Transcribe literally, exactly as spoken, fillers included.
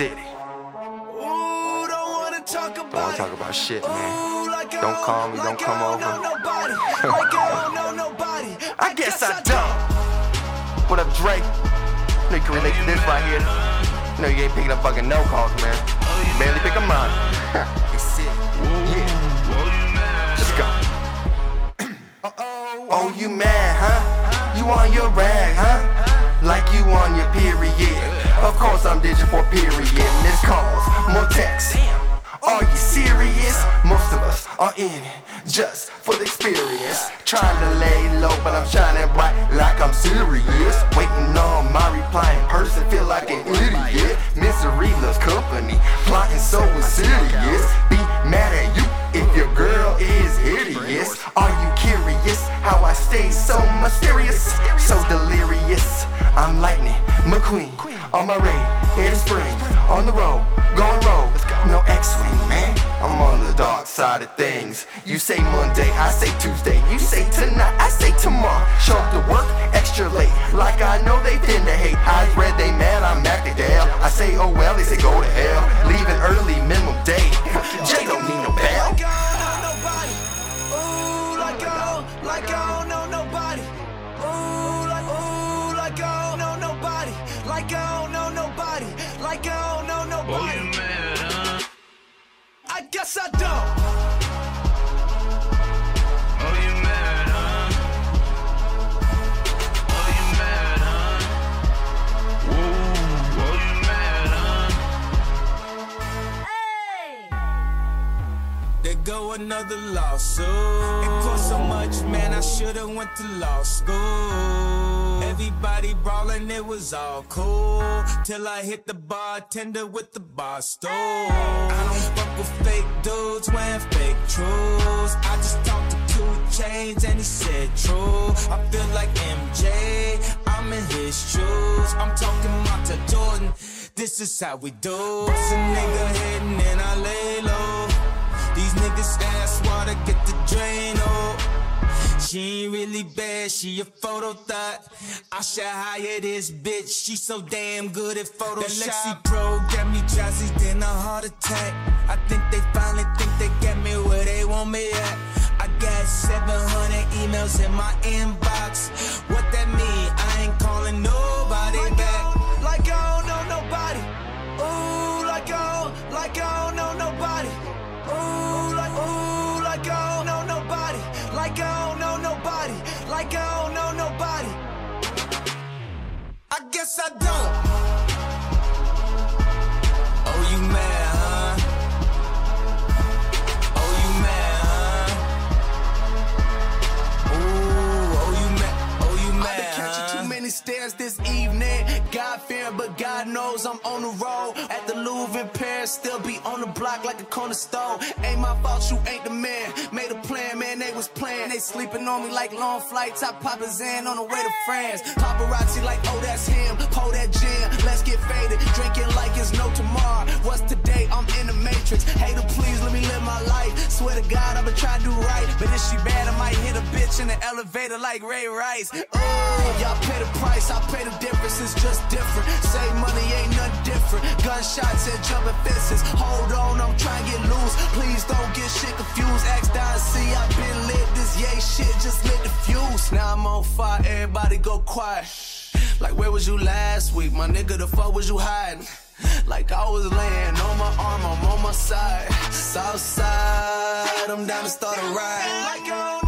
city. Ooh, don't wanna talk about, don't talk about shit, man. Ooh, like don't call me, like don't come over. Like I don't know nobody. I guess I don't. What up, Drake? Nigga, can relate to this right here. You know you ain't picking up fucking no calls, man. You barely pick 'em up. That's it. Yeah. Let's go. Oh, you mad, huh? You on your rag, huh? Like you on your period. Of course I'm digital for period. Missed calls, more texts. Are you serious? Most of us are in it just for the experience. Trying to lay low, but I'm shining bright like I'm serious. Waiting on my reply in person, feel like an idiot. Misery loves company, plotting so insidious. Be mad at you if your girl is hideous. Are you curious how I stay so mysterious? So delirious, I'm Lightning McQueen. On my ring, here to spring, on the road, going road. No X-Wing, man, I'm on the dark side of things. You say Monday, I say Tuesday. You say tonight, I say tomorrow. Show up to work, extra late, like I know they tend to hate. Eyes red, they mad, I'm acting down. I say, oh well, they say go to hell. Leaving early, minimum day. Jay don't need no bell. Like I don't know nobody. Ooh, like I don't, like I don't know nobody. Ooh, like, ooh, like I don't know nobody. Like I don't know nobody. Like I don't know nobody. Oh, man. I guess I don't. Oh, you mad, huh? Oh, you mad, huh? Whoa, oh, you mad, huh? Hey! There go another lawsuit. It cost so much, man, I should've went to law school. Everybody brawling, it was all cool. Till I hit the bartender with the bar stool. I don't fuck with fake dudes wearing fake truths. I just talked to two chains and he said true. I feel like M J, I'm in his shoes. I'm talking about to Jordan, this is how we do. Bust a nigga hitting and I lay low. These niggas ass water, get the drain, oh. She ain't really bad, she a photo thought. I should hire this bitch, she so damn good at Photoshop. That Lexi Pro got me drowsy, then a heart attack. I think they finally think they got me where they want me at. I got seven hundred emails in my inbox. What that mean? I ain't calling nobody like back. I like I don't know nobody. Ooh, like I don't, like I don't know nobody. Ooh, like, ooh, like I don't know nobody. Like I don't know nobody, like I don't know nobody. I guess I don't. Oh, you mad, huh? Oh, you mad, huh? Ooh, oh, you mad, oh, you mad, I've been catching huh? too many stares this evening. God fearing, but God knows I'm on the road. At the Louvre in Paris, still be on the block like a corner store. Ain't my fault, you ain't the man. Made a plan, man, they was playing. They sleeping on me like long flights. I pop a Zan on the way to France. Paparazzi like, oh, that's him. Pull that gin, let's get faded. Drinking like it's no tomorrow. What's today? I'm in the matrix. Hater, please let me live my life. Swear to God, I've been trying to do right. But if she bad, I might hit a bitch in the elevator like Ray Rice. Oh, y'all pay the price, I pay the difference. It's just different. Save money, ain't nothing different. Gunshots and jumping fences. Hold on, I'm trying to get loose. Please don't get shit confused. Ax Don C, I've been lit. This yay shit just lit the fuse. Now I'm on fire, everybody go quiet. Like, where was you last week? My nigga, the fuck was you hiding? Like I was laying on my arm, I'm on my side. South side, I'm down to start a ride. Like I